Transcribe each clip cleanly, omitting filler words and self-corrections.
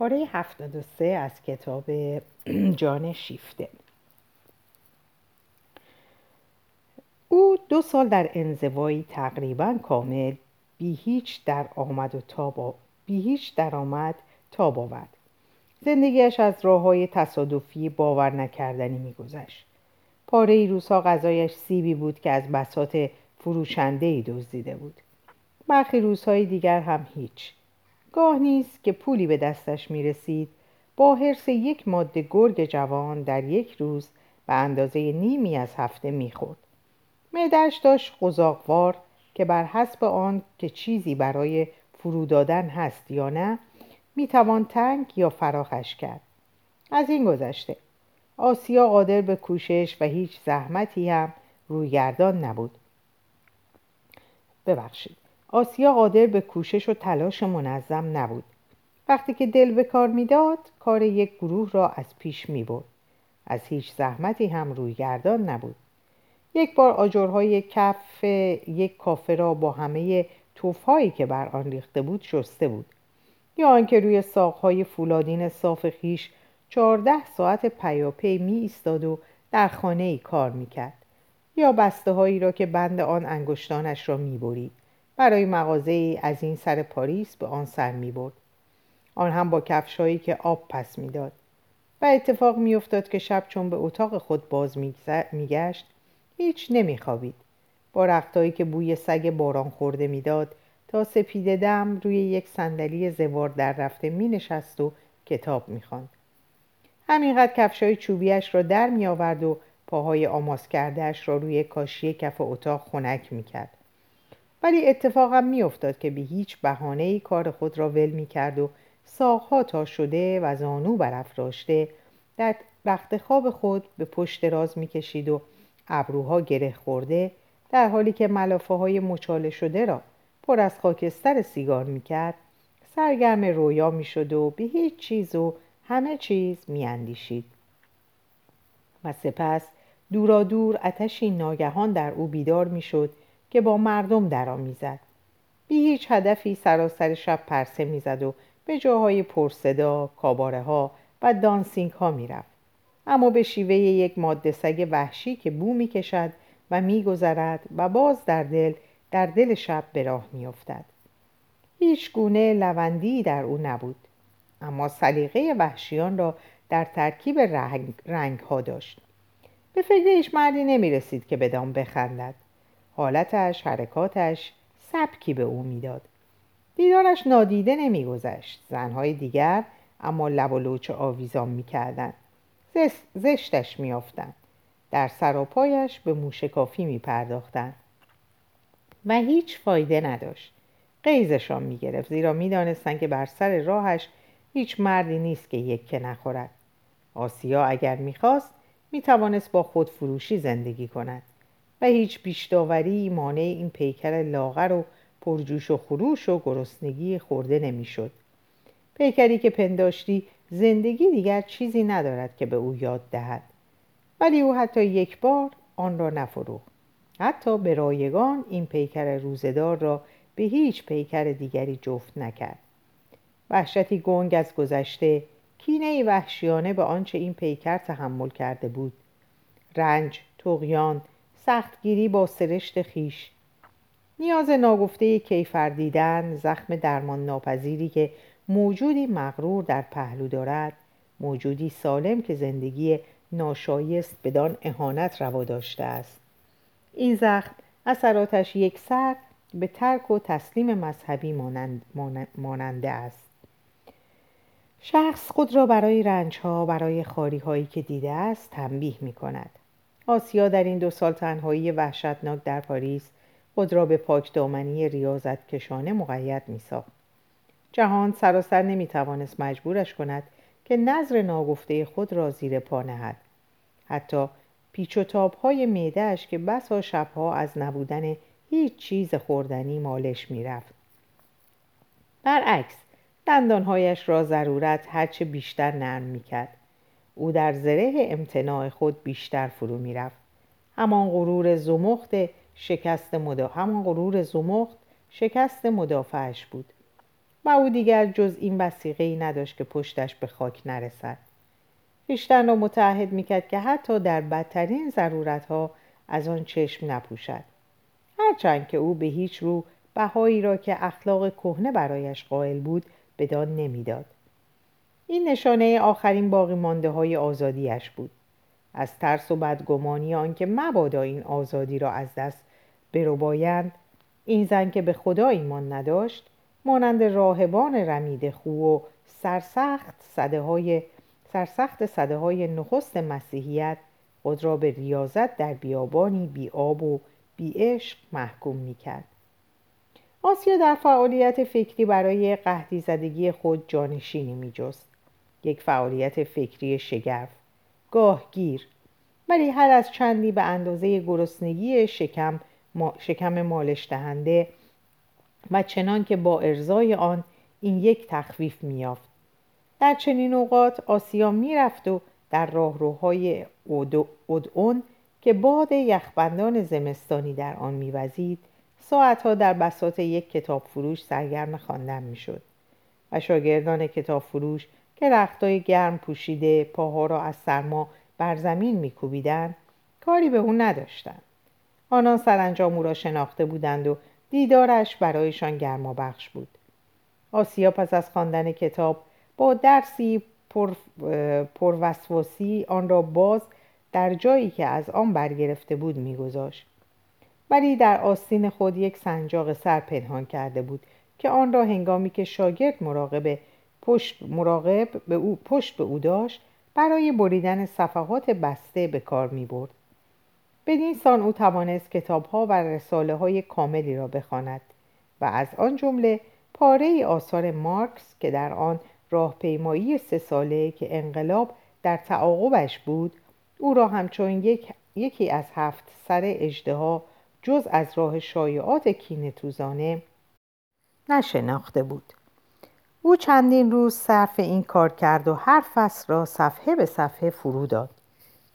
پاره 73 از کتاب جان شیفته. او 2 سال در انزوایی تقریباً کامل بی هیچ درآمد تاب آورد. زندگیش از راه‌های تصادفی باور نکردنی می‌گذشت. پاره‌ای روزها غذایش سیبی بود که از بساط فروشنده‌ای دزدیده بود. برخی روزهای دیگر هم هیچ. گاه نیست که پولی به دستش می‌رسید، با حرص یک ماده گرگ جوان در یک روز به اندازه نیمی از هفته می‌خورد. معده‌اش داشت قزاقوار که بر حسب آن که چیزی برای فرو دادن هست یا نه میتوان تنگ یا فراخش کرد. از این گذشته آسیا قادر به کوشش و هیچ زحمتی هم رویگردان نبود. آسیا قادر به کوشش و تلاش منظم نبود. وقتی که دل به کار میداد کار یک گروه را از پیش میبرد. از هیچ زحمتی هم رویگردان نبود. یک بار آجرهای کف یک کافه را با همه توفهایی که بر آن ریخته بود شسته بود، یا آنکه روی ساقهای فولادین صاف خویش 14 ساعت پیاپی می ایستاد و در خانه‌ای کار می‌کرد، یا بسته‌هایی را که بند آن انگشتانش را می‌برید برای مغازه‌ای از این سر پاریس به آن سر می‌برد، آن هم با کفش‌هایی که آب پس می‌داد. و اتفاق می‌افتاد که شب چون به اتاق خود باز می‌گشت هیچ نمی‌خوابید. با رختایی که بوی سگ باران خورده می‌داد تا سپیده دم روی یک صندلی زوار در رفته می نشست و کتاب می خواند. همینقدر کفشای چوبیش را در می آورد و پاهای آماس کردهش را روی کاشی کف اتاق خنک می کرد. ولی اتفاقم می افتاد که به هیچ بهانه‌ای کار خود را ول می کرد و ساقها تا شده و زانو برافراشته در رخت خواب خود به پشت راز می کشید و ابروها گره خورده، در حالی که ملافه های مچاله شده را پر از خاکستر سیگار میکرد، سرگرم رویا میشد و به هیچ چیز و همه چیز میاندیشید. و سپس دورا دور آتشی ناگهان در او بیدار میشد که با مردم درآمیزد. بی هیچ هدفی سراسر شب پرسه میزد و به جاهای پرصدا، کاباره ها و دانسینگ ها میرفت، اما به شیوه یک ماده سگ وحشی که بو میکشد و میگذرد و باز در دل شب به راه می افتد. هیچ گونه لوندی در او نبود، اما سلیقه وحشیان را در ترکیب رنگ ها داشت. به فکر هیچ مردی نمی رسید که بدان بخندد. حالتش، حرکاتش، سبکی به او می داد. دیدارش نادیده نمی گذشت. زنهای دیگر اما لب و لوچ آویزان می کردن. زشتش می آفتن. در سراپایش به موشکافی می پرداختن. و هیچ فایده نداشت. قیزشان میگرفت، زیرا میدانستند که بر سر راهش هیچ مردی نیست که یکه نخورد. آسیا اگر میخواست میتوانست با خود فروشی زندگی کند و هیچ بیشداوری مانع این پیکر لاغر و پرجوش و خروش و گرسنگی خورده نمیشد. پیکری که پنداشتی زندگی دیگر چیزی ندارد که به او یاد دهد. ولی او حتی یک بار آن را نفروخت. حتی به رایگان این پیکر روزدار را به هیچ پیکر دیگری جفت نکرد. وحشتی گنگ از گذشته، کینه‌ای وحشیانه به آنچه این پیکر تحمل کرده بود، رنج، طغیان، سختگیری با سرشت خیش، نیاز ناگفته کیفر دیدن، زخم درمان ناپذیری که موجودی مغرور در پهلو دارد، موجودی سالم که زندگی ناشایست بدان اهانت روا داشته است. این زخم اثراتش یک سر به ترک و تسلیم مذهبی ماننده است. شخص خود را برای رنجها، برای خاریهایی که دیده است تنبیه می کند. آسیا در این 2 سال تنهایی وحشتناک در پاریس خود را به پاک دامنی ریاضت کشانه مقید می ساخت. جهان سراسر نمی توانست مجبورش کند که نظر ناگفته خود را زیر پا نهد. حتی پیچ و تاب‌های معده‌اش که بسا شب‌ها از نبودن هیچ چیز خوردنی مالش می‌رفت. برعکس، دندان‌هایش را ضرورت هرچه بیشتر نرم می‌کرد. او در زره امتناع خود بیشتر فرو می‌رفت. همان غرور زمخت شکست مدافعش بود. و او دیگر جز این وثیقه‌ای نداشت که پشتش به خاک نرسد. خویشتن را متعهد میکرد که حتی در بدترین ضرورتها از آن چشم نپوشد. هرچند که او به هیچ رو بهایی را که اخلاق کهنه برایش قائل بود بدان نمیداد. این نشانه آخرین باقی مانده های آزادیش بود. از ترس و بدگمانی آنکه مبادا این آزادی را از دست بربایند، این زن که به خدا ایمان نداشت، مانند راهبان رمیده خو و سرسخت صداهای نخست مسیحیت خود را به ریاضت در بیابانی بی آب و بی عشق محکوم میکرد. آسیا در فعالیت فکری برای قحطی زدگی خود جانشینی میجست. یک فعالیت فکری شگرف، گاه گیر، ولی هر از چندی به اندازه گرسنگی شکم مالش دهنده و چنان که با ارضای آن این یک تخفیف میافت. در چنین اوقات آسیا میرفت و در راهروهای اودعون که باد یخبندان زمستانی در آن میوزید، ساعتها در بساط یک کتاب فروش سرگرم خواندن میشد و شاگردان کتاب فروش که رختای گرم پوشیده پاها را از سرما بر زمین میکوبیدند کاری به او نداشتند. آنان سرانجام او را شناخته بودند و دیدارش برایشان گرما بخش بود. آسیا پس از خواندن کتاب با درسی پروسواسی آن را باز در جایی که از آن برگرفته بود میگذاشت، ولی در آستین خود یک سنجاق سر پنهان کرده بود که آن را هنگامی که شاگرد مراقب به او پشت به او داشت برای بریدن صفحات بسته به کار می‌برد. بدین سان او توانست کتاب‌ها و رساله‌های کاملی را بخواند و از آن جمله پاره‌ای آثار مارکس که در آن راهپیمایی 3 ساله که انقلاب در تعاقبش بود او را همچون یکی از 7 سر اژدها جز از راه شایعات کینه‌توزانه نشناخته بود. او چندین روز صرف این کار کرد و هر فصل را صفحه به صفحه فرو داد.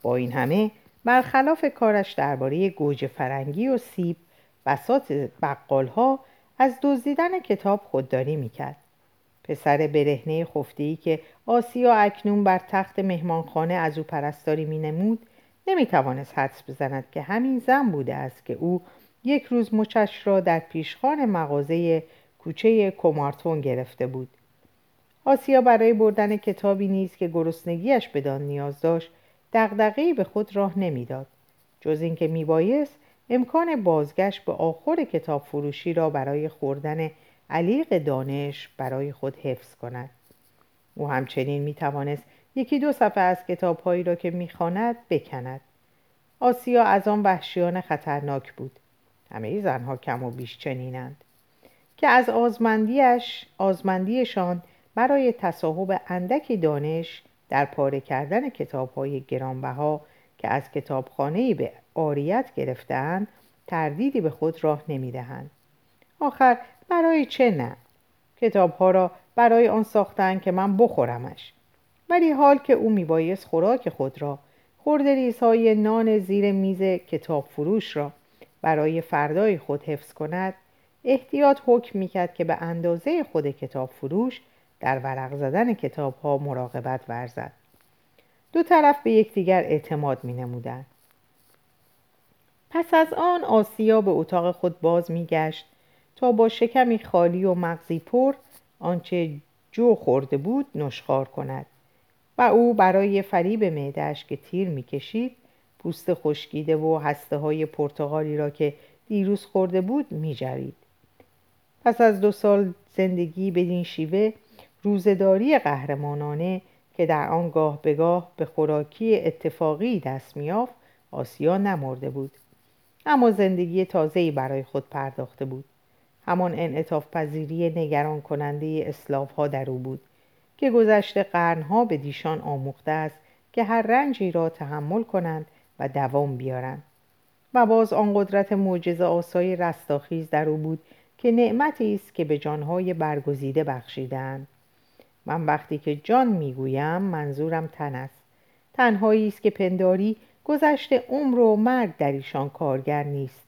با این همه برخلاف کارش درباره گوجه فرنگی و سیب، بساط بقال‌ها از دزدیدن کتاب خودداری میکرد. پسر برهنه خفته‌ای که آسیا اکنون بر تخت مهمانخانه از او پرستاری مینمود، نمیتوانست حدس بزند که همین زن بوده است که او یک روز مچش را در پیشخوان مغازه کوچه کومارتون گرفته بود. آسیا برای بردن کتابی نیز که گرسنگیش بدان نیاز داشت دغدغه‌ای به خود راه نمیداد، جز اینکه میبایست امکان بازگشت به آخر کتاب فروشی را برای خوردن علیق دانش برای خود حفظ کند. او همچنین میتوانست 1-2 صفحه از کتاب‌هایی را که می‌خواند بکند. آسیا از آن وحشیان خطرناک بود. همه زنها کم و بیش چنینند که از آزمندیشان برای تصاحب اندکی دانش در پاره کردن کتاب‌های گرانبها که از کتابخانه‌ای به عاریت گرفته‌اند تردیدی به خود راه نمی‌دهند. آخر برای چه نه؟ کتاب‌ها را برای آن ساختند که من بخورمش، ولی حال که او میبایست خوراک خود را، خردریزهای نان زیر میز کتاب فروش را برای فردای خود حفظ کند، احتیاط حکم میکرد که به اندازه خود کتاب فروش در ورق زدن کتاب ها مراقبت ورزد. 2 طرف به یکدیگر اعتماد مینمودند. پس از آن آسیا به اتاق خود باز میگشت تا با شکمی خالی و مغزی پر آنچه جو خورده بود نشخوار کند و او برای فریب معده‌اش که تیر می‌کشید پوست خشکیده و هسته‌های پرتقالی را که دیروز خورده بود می‌جرید. پس از 2 سال زندگی بدین شیوه، روزه‌داری قهرمانانه که در آن گاه به گاه به خوراکی اتفاقی دست می‌یافت، آسیا نمرده بود، اما زندگی تازه‌ای برای خود پرداخته بود. همان انعطاف پذیری نگران کننده اسلاف‌ها در او بود که گذشته قرنها به دیشان آموخته است که هر رنجی را تحمل کنند و دوام بیارند. و باز آن قدرت معجزه آسای رستاخیز در او بود که نعمتی است که به جانهای برگزیده بخشیدند. من وقتی که جان میگویم منظورم تن است. تنهایی است که پنداری گذشته عمر و مرگ در ایشان کارگر نیست.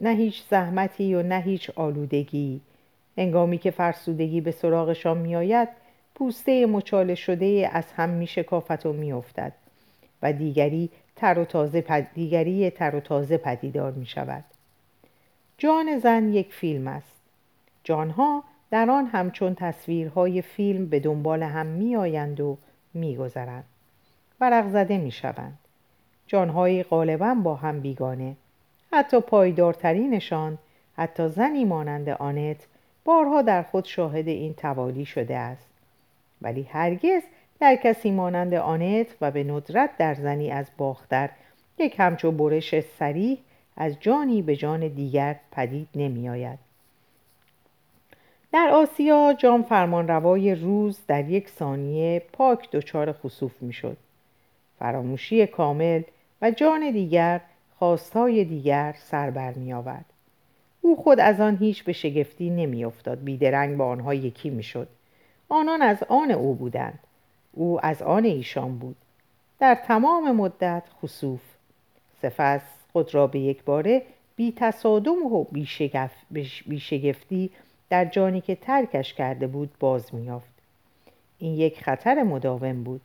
نه هیچ زحمتی و نه هیچ آلودگی، هنگامی که فرسودگی به سراغشان می آید، پوسته مچاله شده از هم می شکافت و می افتد و دیگری تر و تازه پدیدار می شود. جان زن یک فیلم است. جانها در آن همچون تصویرهای فیلم به دنبال هم می آیند و می گذرند. برق زده می شوند. جانهای غالباً با هم بیگانه. حتی پایدارترینشان، حتی زنی مانند آنت، بارها در خود شاهد این توالی شده است. ولی هرگز در کسی مانند آنت و به ندرت در زنی از باختر یک همچو برش صریح از جانی به جان دیگر پدید نمی آید. در آسیا جان فرمانروای روز در یک ثانیه پاک دچار خسوف می شد. فراموشی کامل و جان دیگر، خواستهای دیگر سر بر می آورد. او خود از آن هیچ به شگفتی نمی افتاد. بیدرنگ با آنها یکی می شد. آنان از آن او بودند. او از آن ایشان بود. در تمام مدت خسوف. سپس خود را به یک باره بی تصادم و بی شگفتی در جانی که ترکش کرده بود باز میافت. این یک خطر مداوم بود،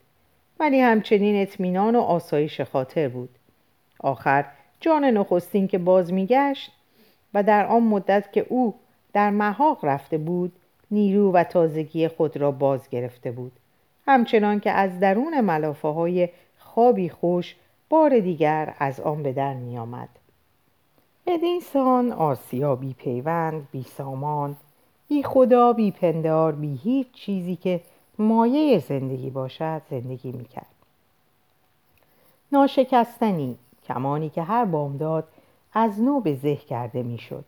ولی همچنین اطمینان و آسایش خاطر بود. آخر جان نخستین که باز میگشت و در آن مدت که او در محاق رفته بود، نیرو و تازگی خود را باز گرفته بود، همچنان که از درون ملافه های خوابی خوش بار دیگر از آن به در می آمد. بدین سان آسیا بی پیوند، بی سامان، بی خدا، بی پندار، بی هیچ چیزی که مایه زندگی باشد زندگی می کرد. ناشکستنی، کمانی که هر بامداد از نو به زه کرده می شد.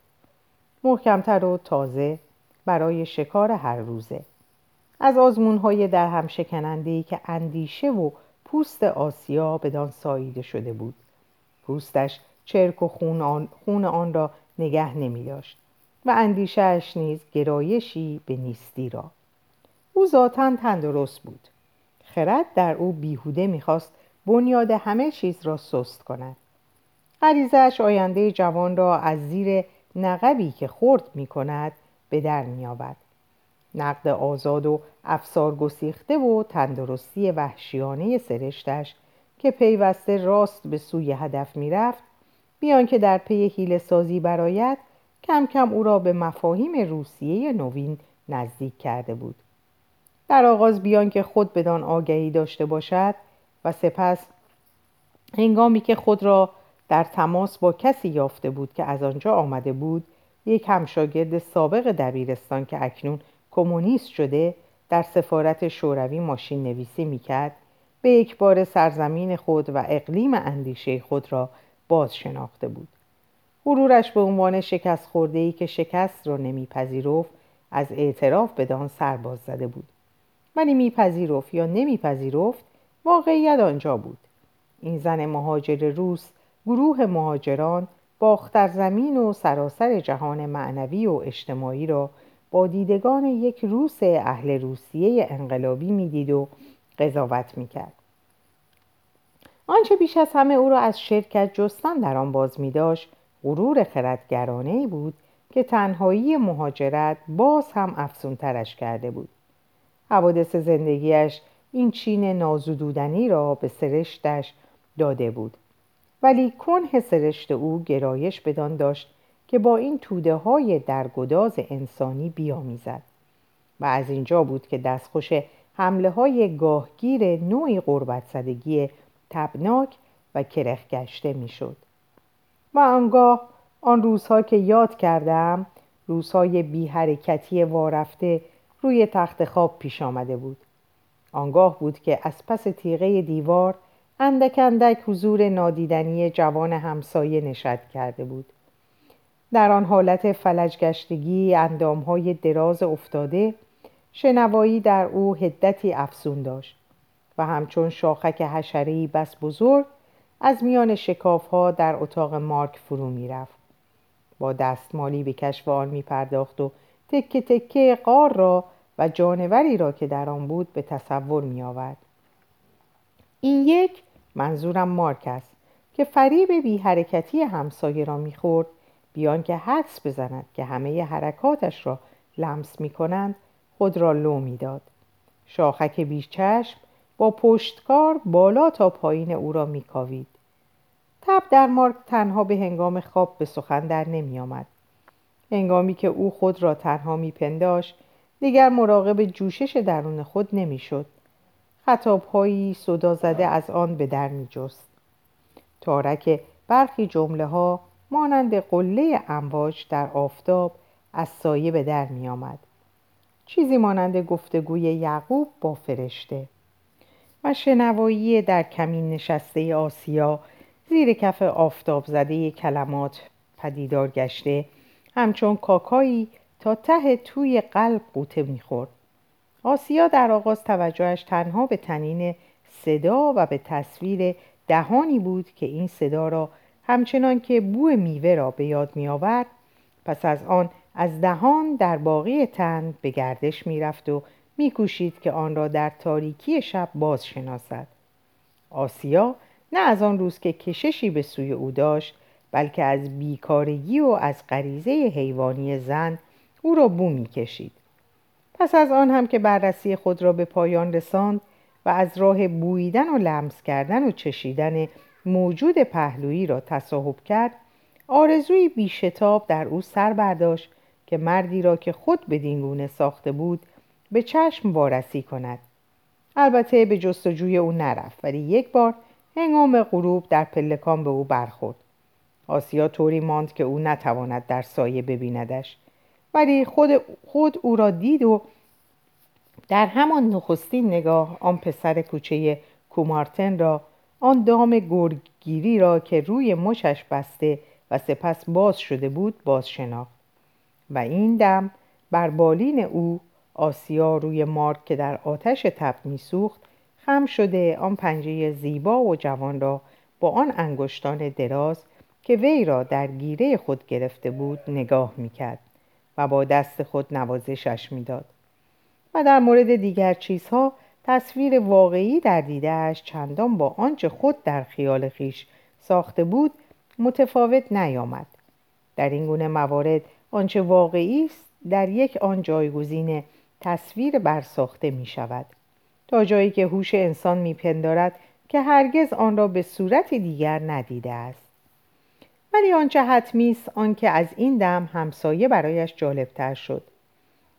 محکمتر و تازه برای شکار هر روزه. از آزمون‌های در هم شکننده‌ای که اندیشه و پوست آسیا بدان ساییده شده بود. پوستش چرک و خون آن را نگه نمی داشت و اندیشهش نیز گرایشی به نیستی را. او ذاتاً تندرست بود. خرد در او بیهوده می‌خواست بنیاد همه چیز را سست کند. غریزه‌اش آینده جوان را از زیر نقبی که خرد می‌کند به در می‌آورد. نقد آزاد و افسار گسیخته و تندرستی وحشیانه سرشتش که پیوسته راست به سوی هدف می‌رفت، بیان که در پی حیله سازی برآید، کم کم او را به مفاهیم روسیه نوین نزدیک کرده بود. در آغاز بیان که خود بدان آگهی داشته باشد و سپس هنگامی که خود را در تماس با کسی یافته بود که از آنجا آمده بود، یک همشاگرد سابق دبیرستان که اکنون کمونیست شده در سفارت شوروی ماشین نویسی میکرد، به یک بار سرزمین خود و اقلیم اندیشه خود را باز شناخته بود. غرورش به عنوان شکست خورده‌ای که شکست را نمیپذیرفت از اعتراف بدان سرباز زده بود. ولی میپذیرفت یا نمیپذیرفت، واقعیت آنجا بود. این زن مهاجر روس، گروه مهاجران، باختر زمین و سراسر جهان معنوی و اجتماعی را با دیدگان یک روس اهل روسیه انقلابی میدید و قضاوت میکرد. آنچه بیش از همه او را از شرکت جستن در آن باز می‌داشت، غرور خردگرانه‌ای بود که تنهایی مهاجرت باز هم افسونترش کرده بود. حوادث زندگیش این چین نازدودنی را به سرشتش داده بود. ولی کنه سرشت او گرایش بدان داشت که با این توده های درگداز انسانی بیامیزد و از اینجا بود که دستخوش حمله های گاهگیر نوعی غربت زدگی تبناک و کرخ گشته می شد. و آنگاه آن روزها که یاد کردم، روزهای بی حرکتی وارفته، روی تخت خواب پیش آمده بود. آنگاه بود که از پس تیغه دیوار اندک اندک حضور نادیدنی جوان همسایه نشأت کرده بود. در آن حالت فلجگشتگی، اندامهای دراز افتاده، شنوایی در او حدتی افزون داشت و همچون شاخک حشره‌ای بس بزرگ از میان شکافها در اتاق مارک فرو می رفت. با دستمالی به کشف آن می پرداخت و تکه تکه غار را و جانوری را که در آن بود به تصور می آورد. این یک، منظورم مارک است، که فریب بی حرکتی همسایه را می خورد، بیان که حدس بزند که همه حرکاتش را لمس می کنند خود را لو می داد. شاخک بیچشم با پشتکار بالا تا پایین او را می کاوید. تب در مارک تنها به هنگام خواب به سخن در نمی آمد. هنگامی که او خود را تنها می پنداش دیگر مراقب جوشش درون خود نمی شد. خطابهایی صدا زده از آن به در می جست. تارک برخی جمله ها مانند قله امواج در آفتاب از سایه به در می آمد. چیزی مانند گفتگوی یعقوب با فرشته و شنوایی در کمین نشسته آسیا زیر کف آفتاب زده کلمات پدیدار گشته همچون کاکایی تا ته توی قلب قوطه می‌خورد. آسیا در آغاز توجهش تنها به تنین صدا و به تصویر دهانی بود که این صدا را همچنان که بوی میوه را به یاد می‌آورد پس از آن از دهان در باقی تن به گردش می‌رفت و می‌کوشید که آن را در تاریکی شب باز شناسد. آسیا نه از آن روز که کششی به سوی او داشت بلکه از بیکارگی و از غریزه حیوانی زن او را بو می‌کشید. پس از آن هم که بررسی خود را به پایان رساند و از راه بویدن و لمس کردن و چشیدن موجود پهلویی را تصاحب کرد، آرزوی بی‌شتاب در او سر برداشت که مردی را که خود بدین گونه ساخته بود به چشم وارسی کند. البته به جستجوی او نرفت، ولی یک بار هنگام غروب در پلکان به او برخورد. آسیا طوری ماند که او نتواند در سایه ببیندش، ولی خود او را دید و در همان نخستین نگاه آن پسر کوچه کومارتن را، آن دام گرگگیری را که روی مچش بسته و سپس باز شده بود باز شناخت. و این دم بر بالین او آسیا روی مارک که در آتش تب میسوخت خم شده آن پنجه زیبا و جوان را با آن انگشتان دراز که وی را در گیره خود گرفته بود نگاه میکرد و با دست خود نوازشش میداد. و در مورد دیگر چیزها تصویر واقعی در دیدهش چندان با آنچه خود در خیال خیش ساخته بود متفاوت نیامد. در این گونه موارد آنچه واقعی است در یک آن جایگزین تصویر برساخته می شود تا جایی که هوش انسان می پندارد که هرگز آن را به صورت دیگر ندیده است. ولی آنچه حتمی است آنکه از این دم همسایه برایش جالبتر شد.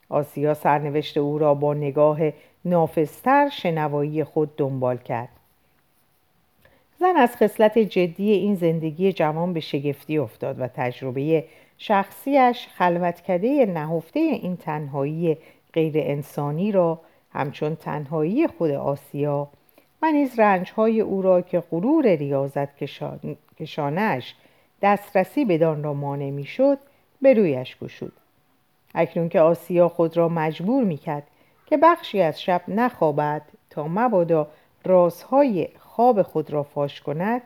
آسیا سرنوشت او را با نگاه نافذتر شنوایی خود دنبال کرد. زن از خصلت جدی این زندگی جوان به شگفتی افتاد و تجربه شخصیش خلوتکده نهفته این تنهایی غیر انسانی را همچون تنهایی خود آسیا و نیز رنجهای او را که غرور ریاضت کشانش دسترسی بدان را مانع میشد به رویش گشود. اکنون که آسیا خود را مجبور میکرد که بخشی از شب نخوابد تا مبادا رازهای خواب خود را فاش کند،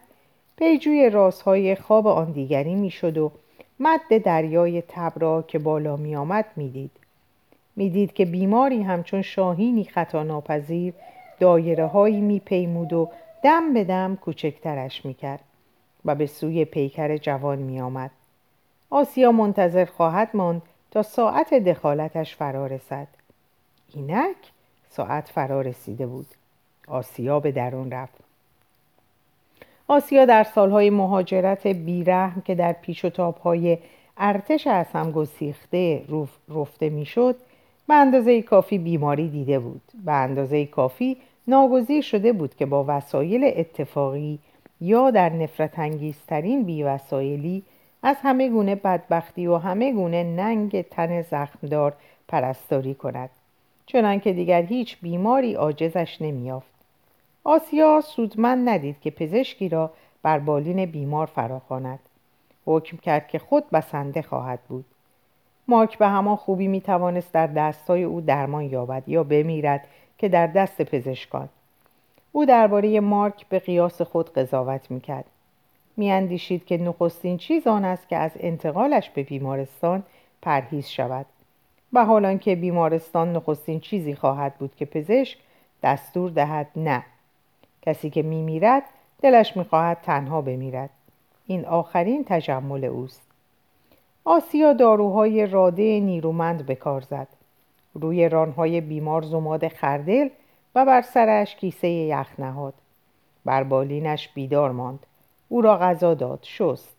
پیجوی رازهای خواب آن دیگری میشد و مد دریای تب را که بالا می آمد می دید که بیماری همچون شاهینی خطا ناپذیر دایره هایی می پیمود و دم به دم کوچکترش می کرد و به سوی پیکر جوان می آمد. آسیا منتظر خواهد ماند تا ساعت دخالتش فرا رسد. اینک ساعت فرا رسیده بود. آسیا به درون رفت. آسیا در سالهای مهاجرت بیرحم که در پیش و تابهای ارتش از هم گسیخته رفته میشد، به اندازه کافی بیماری دیده بود. به اندازه کافی ناگزیر شده بود که با وسایل اتفاقی یا در نفرت انگیزترین بیوسایلی از همه گونه بدبختی و همه گونه ننگ تن زخمدار پرستاری کند، چنانکه دیگر هیچ بیماری عاجزش نمی‌یافت. آسیا سودمند ندید که پزشکی را بر بالین بیمار فراخواند. حکم کرد که خود بسنده خواهد بود. مارک به همان خوبی می توانست در دستای او درمان یابد یا بمیرد که در دست پزشکان. او درباره مارک به قیاس خود قضاوت می کرد. می اندیشید که نخستین چیز آن است که از انتقالش به بیمارستان پرهیز شود. و حالان که بیمارستان نخستین چیزی خواهد بود که پزشک دستور دهد نه. کسی که میمیرد دلش میخواهد تنها بمیرد. این آخرین تجمل اوست. آسیا داروهای راده نیرومند بکار زد. روی رانهای بیمار زماد خردل و بر سرش کیسه یخ نهاد. بر بالینش بیدار ماند. او را غذا داد، شست.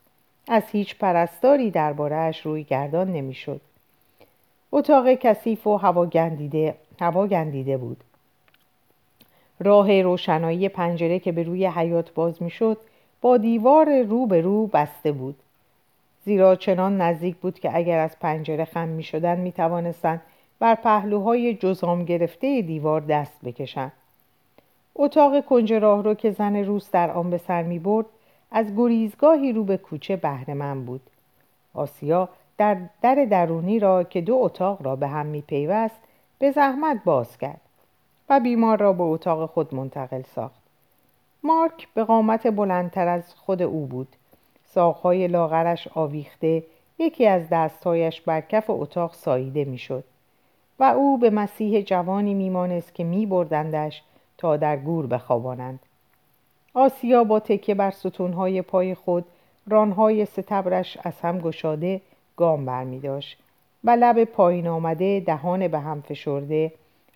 از هیچ پرستاری درباره‌اش روی گردان نمی‌شد. اتاق کثیف و هوا گندیده بود. راه روشنایی پنجره که به روی حیاط باز می‌شد با دیوار رو به رو بسته بود، زیرا چنان نزدیک بود که اگر از پنجره خم می‌شدند می‌توانستند بر پهلوهای جزام گرفته دیوار دست بکشند. اتاق کنج راه رو که زن روس در آن به سر می‌برد از گریزگاهی رو به کوچه بهره‌مند بود. آسیا در درونی را که دو اتاق را به هم می‌پیوست به زحمت باز کرد و بیمار را به اتاق خود منتقل ساخت. مارک به قامت بلندتر از خود او بود. ساق‌های لاغرش آویخته، یکی از دستهایش بر کف اتاق ساییده می‌شد و او به مسیح جوانی می‌ماند که می‌بردندش تا در گور بخوابانند. آسیا با تکیه بر ستون‌های پای خود، ران‌های ستبرش از هم گشاده گام برمی‌داشت و لب پایین آمده، دهان به هم فشرده،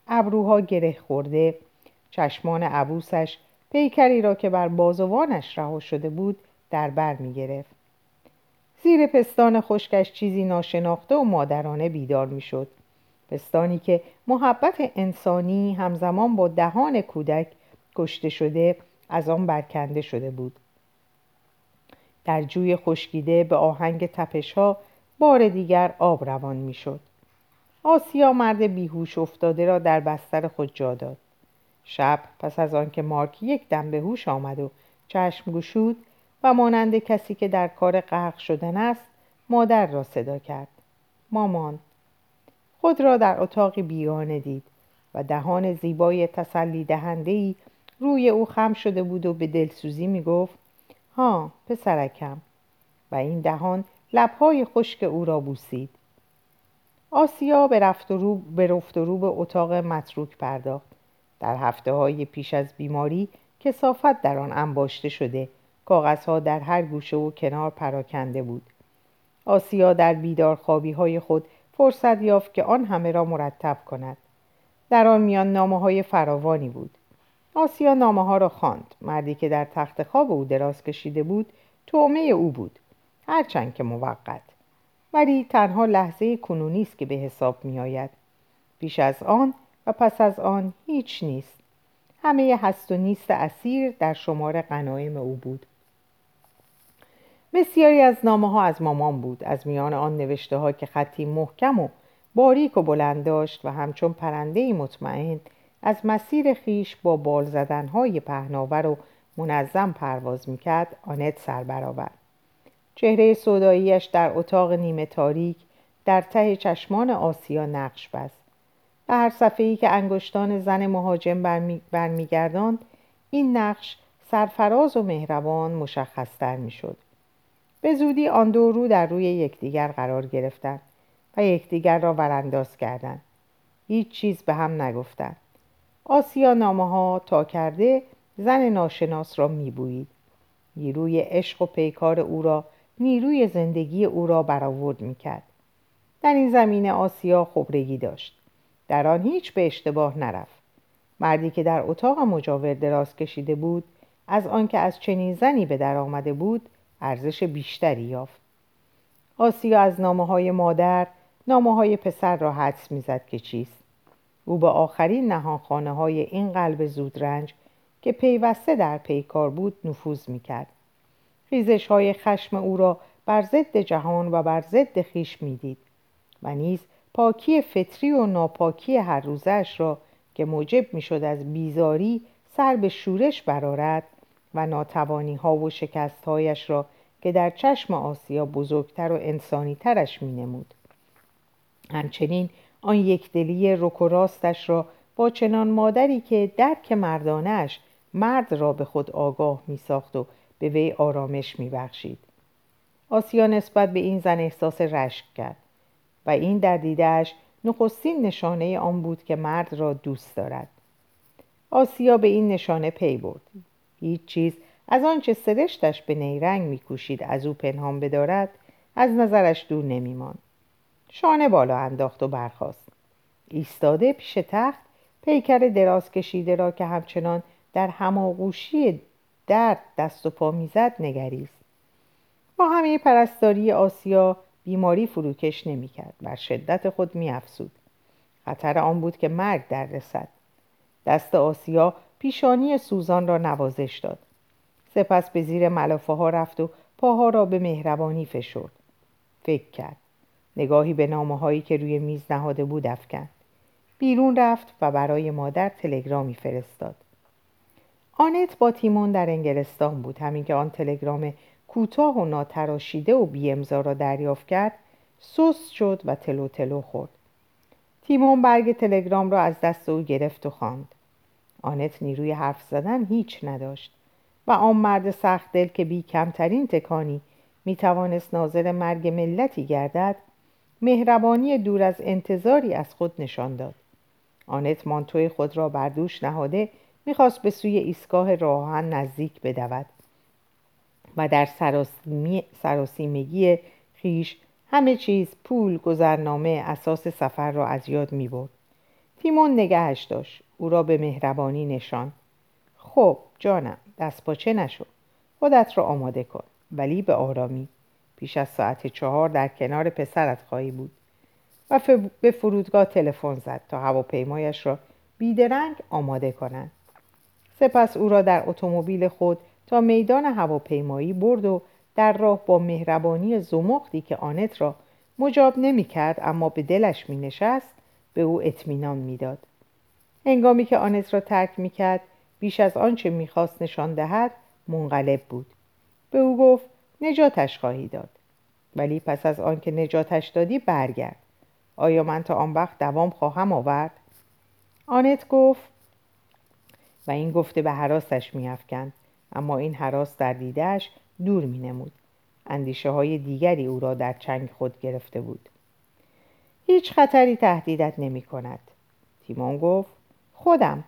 ابروها گره خورده، چشمان عبوسش پیکری را که بر بازوانش رها شده بود در بر می‌گرفت. زیر پستان خشکش چیزی ناشناخته و مادرانه بیدار می‌شد. پستانی که محبت انسانی همزمان با دهان کودک کشته شده از آن برکنده شده بود. در جوی خشکیده به آهنگ تپش‌ها بار دیگر آب روان می‌شد. آسیا مرد بیهوش افتاده را در بستر خود جا داد. شب پس از آنکه مارک یک دم به هوش آمد و چشم گشود و مانند کسی که در کار غرق شدن است، مادر را صدا کرد. مامان خود را در اتاقی بیگانه دید و دهان زیبای تسلی دهنده‌ای روی او خم شده بود و به دلسوزی می گفت ها پسرکم، و این دهان لب‌های خشک او را بوسید. آسیا به رفت و رو به اتاق متروک پرداخت. در هفته‌های پیش از بیماری کثافت در آن انباشته شده، کاغذها در هر گوشه و کنار پراکنده بود. آسیا در بیدار خوابی‌های خود فرصت یافت که آن همه را مرتب کند. در آن میان نامه‌های فراوانی بود. آسیا نامه‌ها را خواند. مردی که در تخت خواب او دراز کشیده بود، طعمه او بود، هرچند که موقت، ولی تنها لحظه کنونی است که به حساب می آید. پیش از آن و پس از آن هیچ نیست. همه هست و نیست اسیر در شمار غنایم او بود. بسیاری از نامه‌ها از مامان بود. از میان آن نوشته‌ها که خطی محکم و باریک و بلند داشت و همچون پرنده‌ای مطمئن از مسیر خیش با بال زدن‌های پهناور و منظم پرواز می‌کرد، آنت سر برآورد. چهره سوداییش در اتاق نیمه تاریک در ته چشمان آسیا نقش بست. به هر صفحه‌ای که انگشتان زن مهاجم برمیگرداند، این نقش سرفراز و مهربان مشخص‌تر می‌شد. به زودی آن دو رو در روی یکدیگر قرار گرفتند و یکدیگر را ورانداز کردند. هیچ چیز به هم نگفتند. آسیا نامه‌ها تا کرده زن ناشناس را می‌بویید. نیروی عشق و پیکار او را، نیروی زندگی او را برآورد می‌کرد. در این زمینه آسیا خبرگی داشت. در آن هیچ به اشتباه نرفت. مردی که در اتاق مجاور دراز کشیده بود، از آنکه از چنین زنی به در آمده بود، ارزش بیشتری یافت. آسیا از نامه‌های مادر، نامه‌های پسر را حدس می‌زد که چیست. او به آخرین نهانخانه‌های این قلب زودرنج که پیوسته در پیکار بود نفوذ می‌کرد. خیزش‌های خشم او را بر ضد جهان و بر ضد خیش می‌دید و نیز پاکی فطری و ناپاکی هر روزش را که موجب می‌شد از بیزاری سر به شورش برآورد و ناتوانی‌ها و شکست‌هایش را که در چشم آسیا بزرگتر و انسانی‌ترش می‌نمود. همچنین آن یکدلی رک و راستش را با چنان مادری که درک مردانه‌اش مرد را به خود آگاه می‌ساخت و به وی آرامش می‌بخشید. آسیا نسبت به این زن احساس رشک کرد و این در دیده‌اش نخستین نشانه آن بود که مرد را دوست دارد. آسیا به این نشانه پی برد. هیچ چیز از آنچه سرشتش به نیرنگ می‌کوشید از او پنهان بدارد، از نظرش دور نمی‌ماند. شانه بالا انداخت و برخاست. ایستاده پیش تخت، پیکر دراز کشیده را که همچنان در هماغوشی درد دست و پا میزد نگریست. با همه پرستاری آسیا بیماری فروکش نمی‌کرد، بر شدت خود می‌افزود. خطر آن بود که مرگ در رسد. دست آسیا پیشانی سوزان را نوازش داد. سپس به زیر ملافه ها رفت و پاها را به مهربانی فشرد. فکر کرد. نگاهی به نامه هایی که روی میز نهاده بود افکند. بیرون رفت و برای مادر تلگرامی فرستاد. آنت با تیمون در انگلستان بود. همین که آن تلگرام کوتاه و ناتراشیده و بی امضا را دریافت کرد، سوس شد و تلو تلو خورد. تیمون برگ تلگرام را از دست او گرفت و خواند. آنت نیروی حرف زدن هیچ نداشت و آن مرد سخت دل که بی کمترین تکانی می توانست ناظر مرگ ملتی گردد، مهربانی دور از انتظاری از خود نشان داد. آنت مانتوی خود را بر دوش نهاده می خواست به سوی ایستگاه راهن نزدیک بدود و در سراسیمگی خیش همه چیز، پول، گذرنامه، اساس سفر را از یاد می برد. تیمون نگهش داشت. او را به مهربانی نشان. خب جانم، دست پاچه نشو. خودت را آماده کن. ولی به آرامی. پیش از ساعت 4 در کنار پسرت خواهی بود. و به فرودگاه تلفن زد تا هواپیمایش را بیدرنگ آماده کنند. سپس او را در اتومبیل خود تا میدان هواپیمایی برد و در راه با مهربانی زمختی که آنت را مجاب نمی کرد اما به دلش می نشست به او اطمینان می داد. هنگامی که آنت را ترک می کرد بیش از آنچه می خواست نشان دهد منقلب بود. به او گفت نجاتش خواهی داد. ولی پس از آن که نجاتش دادی برگرد. آیا من تا آن وقت دوام خواهم آورد؟ آنت گفت و این گفته به هراسش می افکند. اما این هراس در دیدهش دور می نمود. اندیشه های دیگری او را در چنگ خود گرفته بود. هیچ خطری تهدیدت نمی کند. تیمون گفت خودم.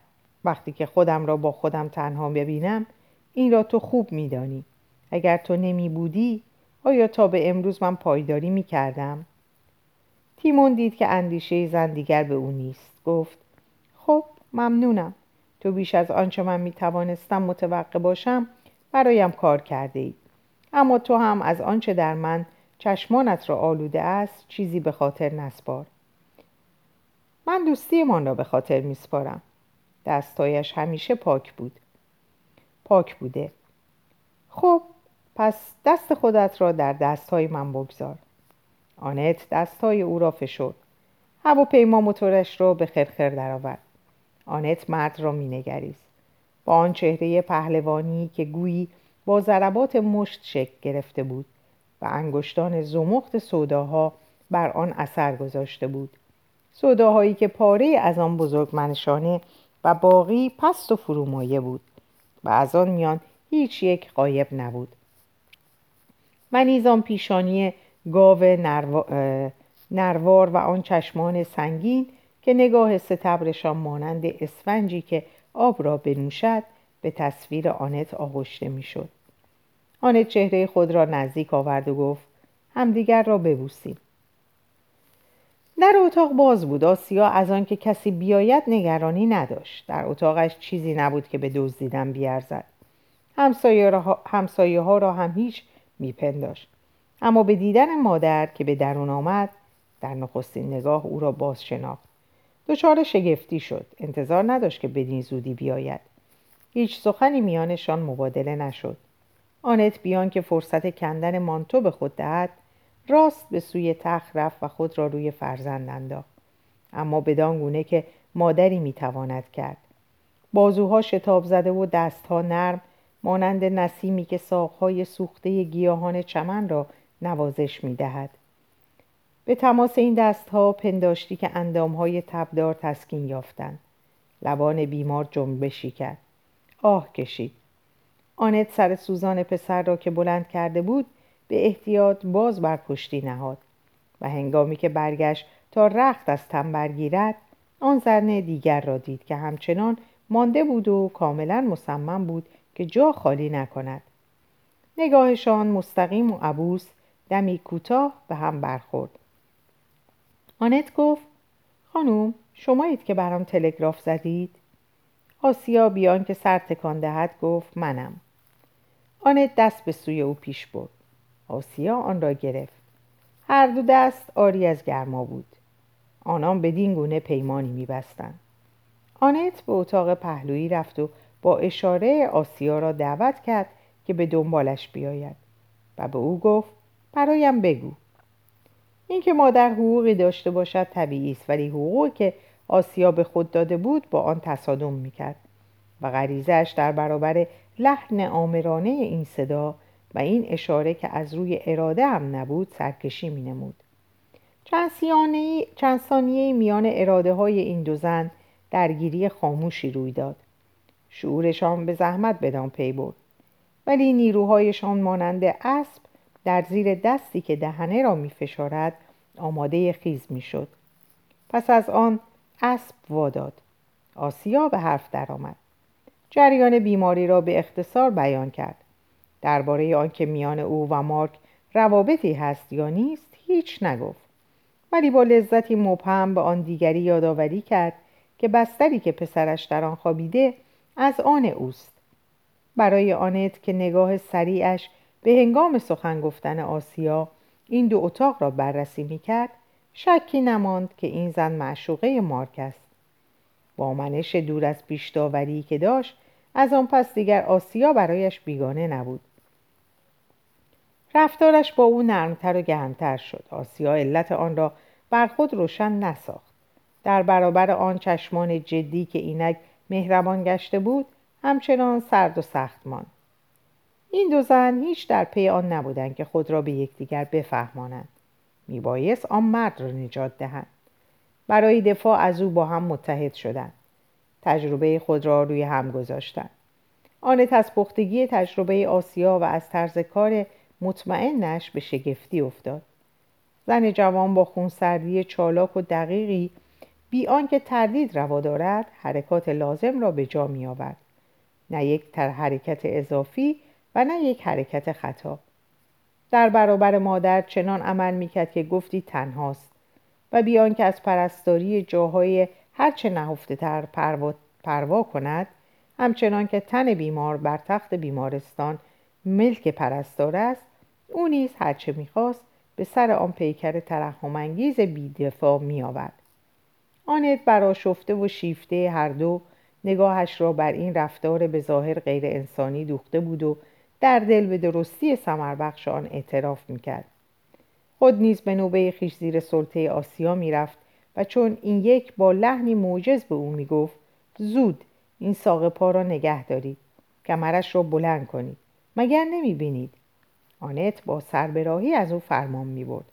وقتی که خودم را با خودم تنها ببینم، این را تو خوب می دانی. اگر تو نمی بودی، آیا تا به امروز من پایداری می کردم؟ تیمون دید که اندیشه زن دیگر به او نیست. گفت خب ممنونم. تو بیش از آنچه من می توانستم متوقع باشم برایم کار کرده ای. اما تو هم از آنچه در من چشمانت را آلوده است چیزی به خاطر نسپار. من دوستی من را به خاطر می سپارم. دستایش همیشه پاک بوده. خب پس دست خودت را در دستهای من بگذار. آنت دستهای او را فشرد. هواپیما موتورش را به خرخر درآورد. آنت مرد را می نگریست. با آن چهره پهلوانی که گویی با ضربات مشت شکل گرفته بود و انگشتان زمخت سوداها بر آن اثر گذاشته بود. سوداهایی که پاره از آن بزرگمنشانه و باقی پست و فرومایه بود و از آن میان هیچ یک غایب نبود. من نیز آن پیشانی گاو نروار و آن چشمان سنگین که نگاه ستبرشان مانند اسفنجی که آب را بنوشد به تصویر آنت آغشته می شد. آنت چهره خود را نزدیک آورد و گفت همدیگر را ببوسیم. در اتاق باز بود. آسیا از آن که کسی بیاید نگرانی نداشت. در اتاقش چیزی نبود که به دزدیدن بیارزد. همسایه ها را هم هیچ میپنداشت. اما به دیدن مادر که به درون آمد، در نخستین نگاه او را باز شناخت. دچار شگفتی شد. انتظار نداشت که بدین زودی بیاید. هیچ سخنی میانشان مبادله نشد. آنت بیان که فرصت کندن مانتو به خود دهد، راست به سوی تخت رفت و خود را روی فرزند انداخت. اما بدان گونه که مادری میتواند کرد. بازوها شتاب زده و دستها نرم، مانند نسیمی که ساقهای سوخته گیاهان چمن را نوازش میدهد. به تماس این دستها پنداشتی که اندامهای تبدار تسکین یافتند. لبان بیمار جنبشی کرد. آه کشید. آنت سر سوزان پسر را که بلند کرده بود به احتیاط باز بر پشتی نهاد و هنگامی که برگشت تا رخت از تن برگیرد، آن زن دیگر را دید که همچنان مانده بود و کاملا مصمم بود که جا خالی نکند. نگاهشان مستقیم و عبوس دمی کوتاه به هم برخورد. آنت گفت: خانوم، شمایید که برام تلگراف زدید؟ آسیا بیان که سر تکان دهد گفت: منم. آنت دست به سوی او پیش برد. آسیا آن را گرفت. هر دو دست عاری از گرما بود. آنان بدین گونه پیمانی می‌بستند. آنت به اتاق پهلویی رفت و با اشاره آسیا را دعوت کرد که به دنبالش بیاید و به او گفت: برایم بگو. این که مادر حقوقی داشته باشد طبیعی است، ولی حقوقی که آسیا به خود داده بود با آن تصادم میکرد و غریزه‌اش در برابر لحن آمرانه این صدا و این اشاره که از روی اراده هم نبود سرکشی مینمود. چند ثانیه‌ای میان اراده های این دو زن درگیری خاموشی روی داد. شعورشان به زحمت بدان پی برد، ولی نیروهایشان مانند اسب در زیر دستی که دهنه را می فشارد آماده خیز می شد. پس از آن اسب واداد. آسیا به حرف درآمد. جریان بیماری را به اختصار بیان کرد. درباره آنکه میان او و مارک روابطی هست یا نیست هیچ نگفت، ولی با لذتی مبهم به آن دیگری یادآوری کرد که بستری که پسرش در آن خوابیده از آن اوست. برای آنت که نگاه سریعش به هنگام سخن گفتن آسیا این دو اتاق را بررسی می‌کرد، شکی نماند که این زن معشوقه مارک است. با منش دور از پیش داوری که داشت، از آن پس دیگر آسیا برایش بیگانه نبود. رفتارش با او نرمتر و گرمتر شد. آسیا علت آن را بر خود روشن نساخت. در برابر آن چشمان جدی که اینک مهربان گشته بود، همچنان سرد و سخت ماند. این دو زن هیچ در پی آن نبودند که خود را به یکدیگر بفهمانند. میبایست آن مرد را نجات دهند. برای دفاع از او با هم متحد شدند. تجربه خود را روی هم گذاشتند. آنت از پختگی تجربه آسیا و از طرز کار مطمئنش به شگفتی افتاد. زن جوان با خونسردی چالاک و دقیقی بی آنکه تردید روا دارد حرکات لازم را به جا می آورد. نه یک حرکت اضافی و نه یک حرکت خطا. در برابر مادر چنان عمل میکرد که گفتی تنهاست و بی آنکه از پرستاری جاهای هرچه نهفته تر پروا کند، همچنان که تن بیمار بر تخت بیمارستان ملک پرستار است، او نیز هرچه میخواست به سر آن پیکر ترحم انگیز بی‌دفاع میآورد. آنت برآشفته و شیفته هر دو نگاهش را بر این رفتار به ظاهر غیر انسانی دوخته بود و در دل به درستی ثمربخش آن اعتراف میکرد. خود نیز به نوبه خویش زیر سلطه آسیا میرفت و چون این یک با لحنی موجز به او میگفت: زود این ساق پا را نگه دارید، کمرش را بلند کنید، مگر نمیبینید؟ آنت با سربراهی از او فرمان میبرد.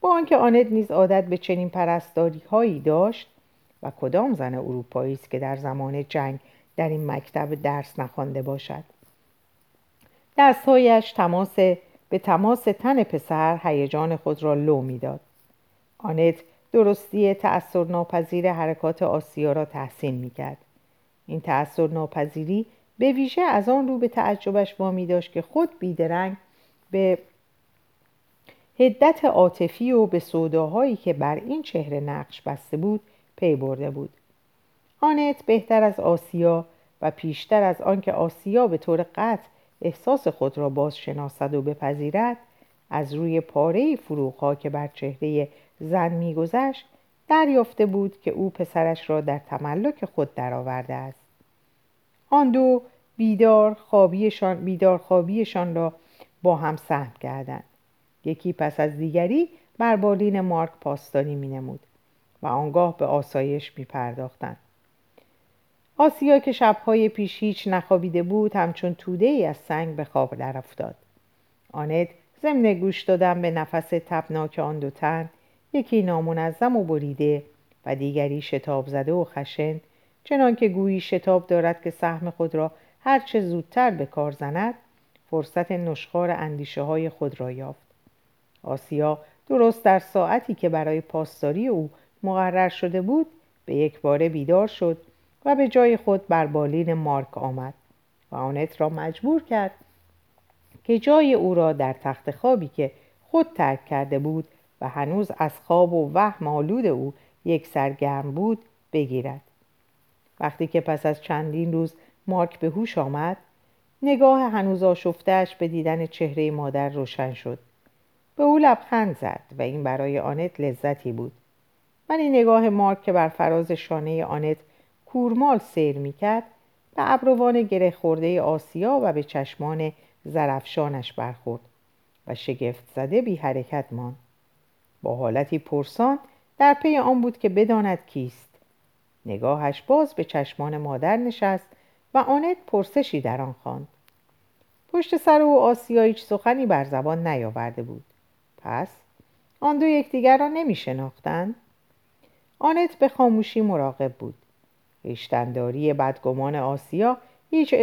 با آنکه آنت نیز عادت به چنین پرستاری هایی داشت و کدام زن اروپایی است که در زمان جنگ در این مکتب درس نخوانده باشد، دستهایش به تماس تن پسر هیجان خود را لو میداد. آنت درستی تأثیرناپذیر حرکات آسیا را تحسین میکرد. این تأثیرناپذیری به ویژه از آن رو به تعجبش وامی داشت که خود بیدرنگ به حدت عاطفی و به سوداهایی که بر این چهره نقش بسته بود پی برده بود. آنت بهتر از آسیا و پیشتر از آن که آسیا به طور قطع احساس خود را باز شناسد و بپذیرد، از روی پاره‌ای فروغ‌ها که بر چهره زن می‌گذشت دریافته بود که او پسرش را در تملک خود درآورده است. آن دو بیدار خوابیشان را با هم سهم کردند. یکی پس از دیگری بر بالین مارک پاسداری می‌نمود و آنگاه به آسایش می‌پرداختند. آسیا که شب‌های پیش هیچ نخوابیده بود، همچون توده‌ای از سنگ به خواب در افتاد. آنت ضمن گوش دادن به نفس تپناک آن دو تن، یکی نامنظم و بریده و دیگری شتاب زده و خشن، چنان که گویی شتاب دارد که سهم خود را هر چه زودتر به کار زند، فرصت نشخوار اندیشه‌های خود را یافت. آسیا درست در ساعتی که برای پاسداری او مقرر شده بود، به یک باره بیدار شد و به جای خود بر بالین مارک آمد و آنت را مجبور کرد که جای او را در تخت خوابی که خود ترک کرده بود و هنوز از خواب و وهم آلود او یک سرگرم بود بگیرد. وقتی که پس از چندین روز مارک به هوش آمد، نگاه هنوز آشفته‌اش به دیدن چهره مادر روشن شد. به او لبخند زد و این برای آنت لذتی بود. ولی نگاه مارک که بر فراز شانه آنت کورمال سیر می‌کرد، به ابروان گره خورده آسیا و به چشمان زرفشانش برخورد و شگفت زده بی حرکت ماند. با حالتی پرسان در پی آن بود که بداند کیست. نگاهش باز به چشمان مادر نشست و آنت پرسشی در آن خواند. پشت سر او آسیا هیچ سخنی بر زبان نیاورده بود. پس آن دو یکدیگر را نمی‌شناختند. آنت به خاموشی مراقب بود. ریشتنداری بدگمان آسیا هیچ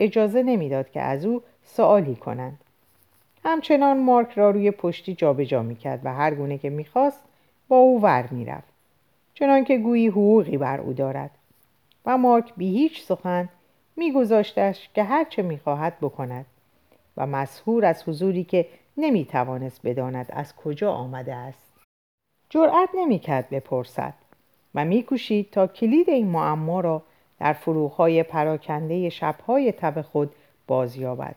اجازه نمیداد که از او سوالی کنند. همچنان مارک را روی پشتی جابجا می‌کرد و هر گونه که می‌خواست با او ور می‌رفت، چنان که گویی حقوقی بر او دارد. و مارک بی هیچ سخن می‌گذاشتش که هر چه می‌خواهد بکند و مسحور از حضوری که نمی‌توانست بداند از کجا آمده است، جرأت نمی‌کرد بپرسد و می‌کوشید تا کلید این معما را در فروغ‌های پراکنده شب‌های تب خود بازیابد.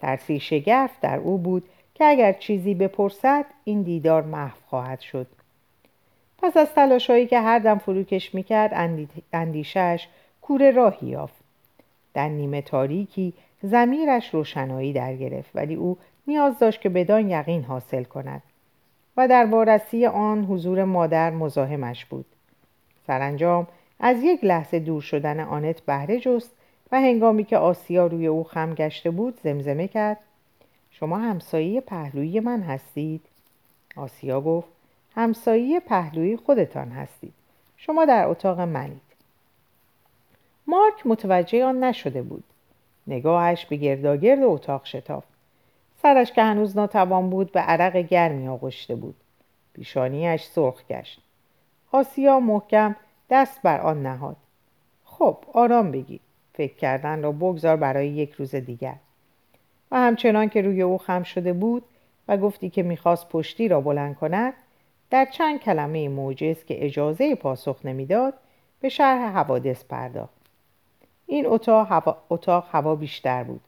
ترسی شگفت در او بود که اگر چیزی بپرسد این دیدار محو خواهد شد. پس از تلاش‌هایی که هر دم فروکش می‌کرد، اندیشه‌اش کوره راهی یافت. در نیمه تاریکی ضمیرش روشنایی در گرفت، ولی او نیاز داشت که بدان یقین حاصل کند و در وارسی آن حضور مادر مزاحمش بود. سرانجام از یک لحظه دور شدن آنت بهره جست و هنگامی که آسیا روی او خم گشته بود زمزمه کرد: شما همسایه پهلوی من هستید؟ آسیا گفت: همسایه پهلوی خودتان هستید. شما در اتاق منید. مارک متوجه آن نشده بود. نگاهش به گرداگرد اتاق شتافت. سرش که هنوز ناتوان بود به عرق گرمی آغشته بود. پیشانیش سرخ گشت. آسیا محکم دست بر آن نهاد. خب آرام بگیر. فکر کردن را بگذار برای یک روز دیگر. و همچنان که روی او خم شده بود و گفتی که میخواست پشتی را بلند کند، در چند کلمه موجز که اجازه پاسخ نمیداد به شرح حوادث پرداخت. این اتاق هوا بیشتر بود.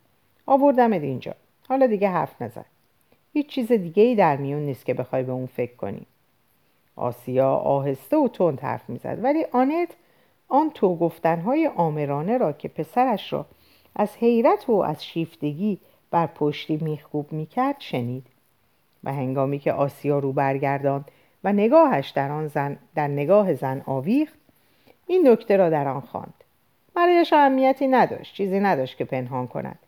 آوردمت اینجا. حالا دیگه حرف نزن. هیچ چیز دیگه ای در میون نیست که بخوای به اون فکر کنی. آسیا آهسته و تند حرف میزد، ولی آنت آن تو گفتنهای آمرانه را که پسرش را از حیرت و از شیفتگی بر پشتی میخکوب میکرد شنید. و هنگامی که آسیا رو برگرداند و نگاهش در نگاه زن آویخت، این نکته را در آن خواند. برایش اهمیتی نداشت، چیزی نداشت که پنهان کند،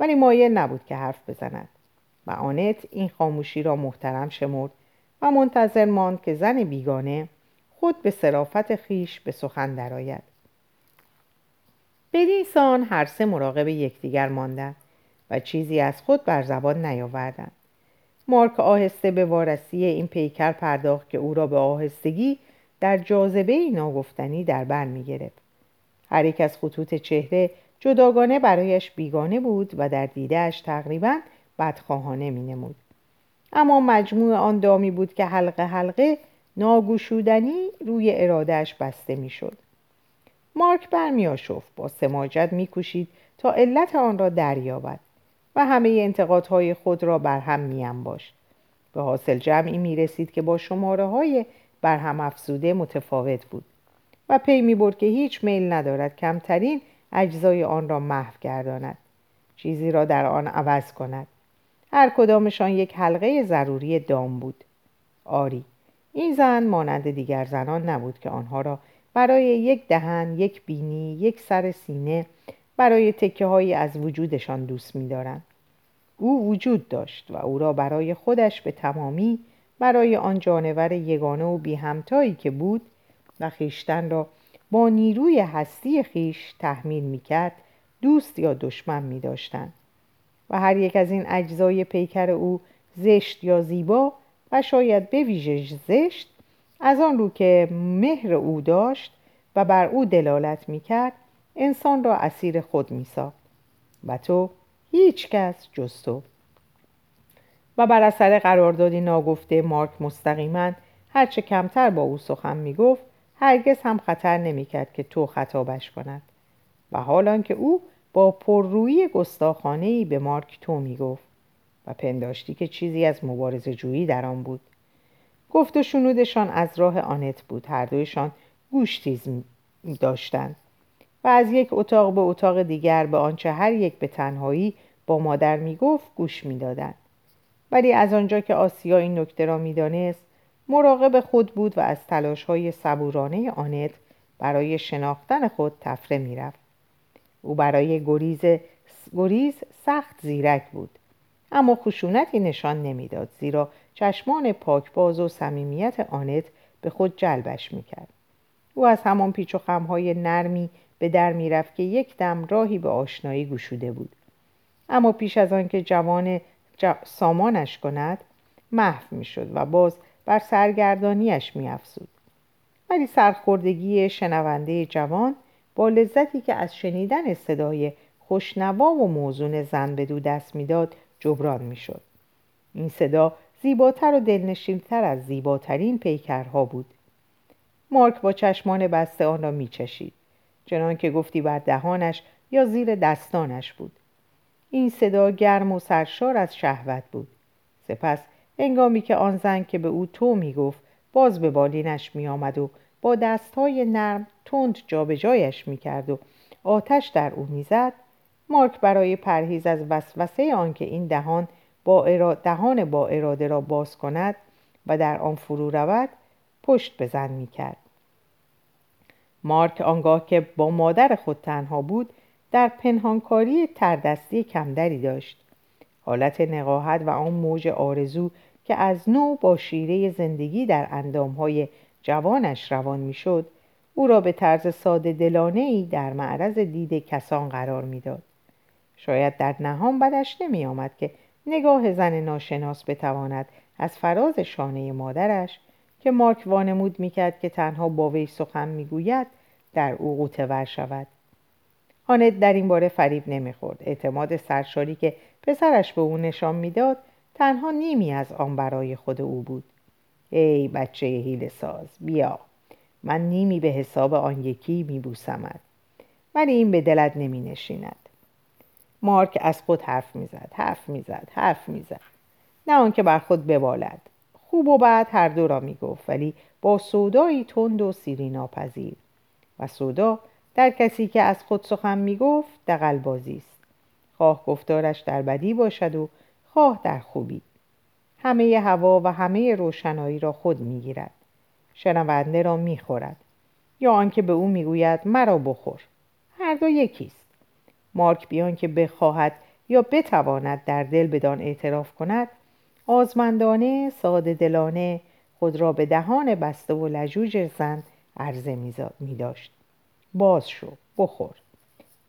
ولی مایل نبود که حرف بزند. و آنت این خاموشی را محترم شمرد و منتظر ماند که زن بیگانه خود به صرافت خیش به سخن درآید. بدین سان هر سه مراقب یکدیگر ماندند و چیزی از خود بر زبان نیاوردند. مارک آهسته به وارسی این پیکر پرداخت که او را به آهستگی در جاذبه ناگفتنی در بر می‌گرفت. هر یک از خطوط چهره جداگانه برایش بیگانه بود و در دیده‌اش تقریباً بدخواهانه می‌نمود. اما مجموع آن دامی بود که حلقه حلقه ناگوشودنی روی ارادهش بسته میشد. مارک برمی‌آشفت، با سماجت می‌کوشید تا علت آن را دریابد و همه انتقادهای خود را برهم می‌انباشت. به حاصل جمعی می‌رسید که با شماره‌های برهم افزوده متفاوت بود و پی می‌برد که هیچ میل ندارد کمترین اجزای آن را محو گرداند، چیزی را در آن عوض کند. هر کدامشان یک حلقه ضروری دام بود. آری، این زن مانند دیگر زنان نبود که آنها را برای یک دهن، یک بینی، یک سر سینه، برای تکه هایی از وجودشان دوست می دارند. او وجود داشت و او را برای خودش به تمامی، برای آن جانور یگانه و بی همتایی که بود و خیشتن را با نیروی هستی خیش تحمیل می کرد، دوست یا دشمن می داشتند. و هر یک از این اجزای پیکر او، زشت یا زیبا و شاید به ویژه زشت، از آن رو که مهر او داشت و بر او دلالت میکرد، انسان را اسیر خود میساخت. و تو، هیچ کس جز تو. و بر اثر قراردادی ناگفته مارک مستقیما هرچه کمتر با او سخن میگفت هرگز هم خطر نمیکرد که تو خطابش کند و حالان که او با پررویی گستاخانه‌ای به مارک تو میگفت و پنداشتی که چیزی از مبارزه‌جویی در آن بود. گفت و شنودشان از راه آنت بود. هر دویشان گوش تیز داشتند و از یک اتاق به اتاق دیگر به آنچه هر یک به تنهایی با مادر میگفت گوش میدادند. ولی از آنجا که آسیا این نکته را میدانست مراقب خود بود و از تلاش‌های صبورانه آنت برای شناختن خود تفره میرفت. او برای گریز سخت زیرک بود اما خشونتی نشان نمیداد زیرا چشمان پاکباز و صمیمیت آنت به خود جلبش میکرد. او از همان پیچ و خم‌های نرمی به در میرفت که یک دم راهی به آشنایی گشوده بود اما پیش از آن که جوان سامانش کند محو میشد و باز بر سرگردانیش میافزود. ولی سرخوردگی شنونده جوان با لذتی که از شنیدن صدای خوشنوا و موزون زن به دو دست میداد جبران میشد. این صدا زیباتر و دلنشینتر از زیباترین پیکرها بود. مارک با چشمان بسته آن را میچشید چنان که گفتی بر دهانش یا زیر دستانش بود. این صدا گرم و سرشار از شهوت بود. سپس هنگامی که آن زن که به او تو میگفت باز به بالینش میآمد و با دستهای نرم تند جا به جایش میکرد و آتش در او میزد، مارک برای پرهیز از وسوسه آن که این دهان با اراده را باز کند و در آن فرو رود پشت به زن میکرد. مارک آنگاه که با مادر خود تنها بود در پنهانکاری تردستی کمدری داشت. حالت نقاهت و آن موج آرزو که از نو با شیره زندگی در اندامهای جوانش روان میشد او را به طرز ساده دلانه‌ای در معرض دید کسان قرار میداد. شاید در نهان بدش نمی آمد که نگاه زن ناشناس بتواند از فراز شانه مادرش که مارک وانمود میکرد که تنها با وی سخن میگوید در او غوطه ور شود. آنت در این باره فریب نمیخورد. اعتماد سرشاری که پسرش به او نشان میداد تنها نیمی از آن برای خود او بود. ای بچه هیله ساز بیا من نیمی به حساب آن یکی میبوسمت ولی این به دلت نمینشیند. مارک از خود حرف میزد نه آنکه بر خود ببالد. خوب و بد هر دو را میگفت ولی با سودایی تند و سیری ناپذیر و سودا در کسی که از خود سخن میگفت دغل‌بازی است. خواه گفتارش در بدی باشد و خواه در خوبی. همه هوا و همه روشنایی را خود میگیرد. شنونده را میخورد یا آنکه به او میگوید مرا بخور. هر دو یکیست. مارک بیان که بخواهد یا بتواند در دل بدان اعتراف کند آزمندانه ساده دلانه خود را به دهان بسته و لجوج زن عرضه میداشت. باز شو بخور.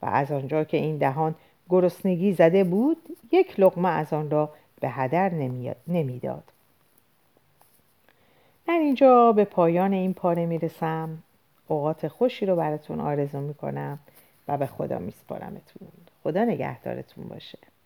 و از آنجا که این دهان گرسنگی زده بود یک لقمه از آن را به هدر نمیداد. در اینجا به پایان این پاره میرسم. اوقات خوشی رو براتون آرزو میکنم و به خدا میسپارمتون. خدا نگهدارتون باشه.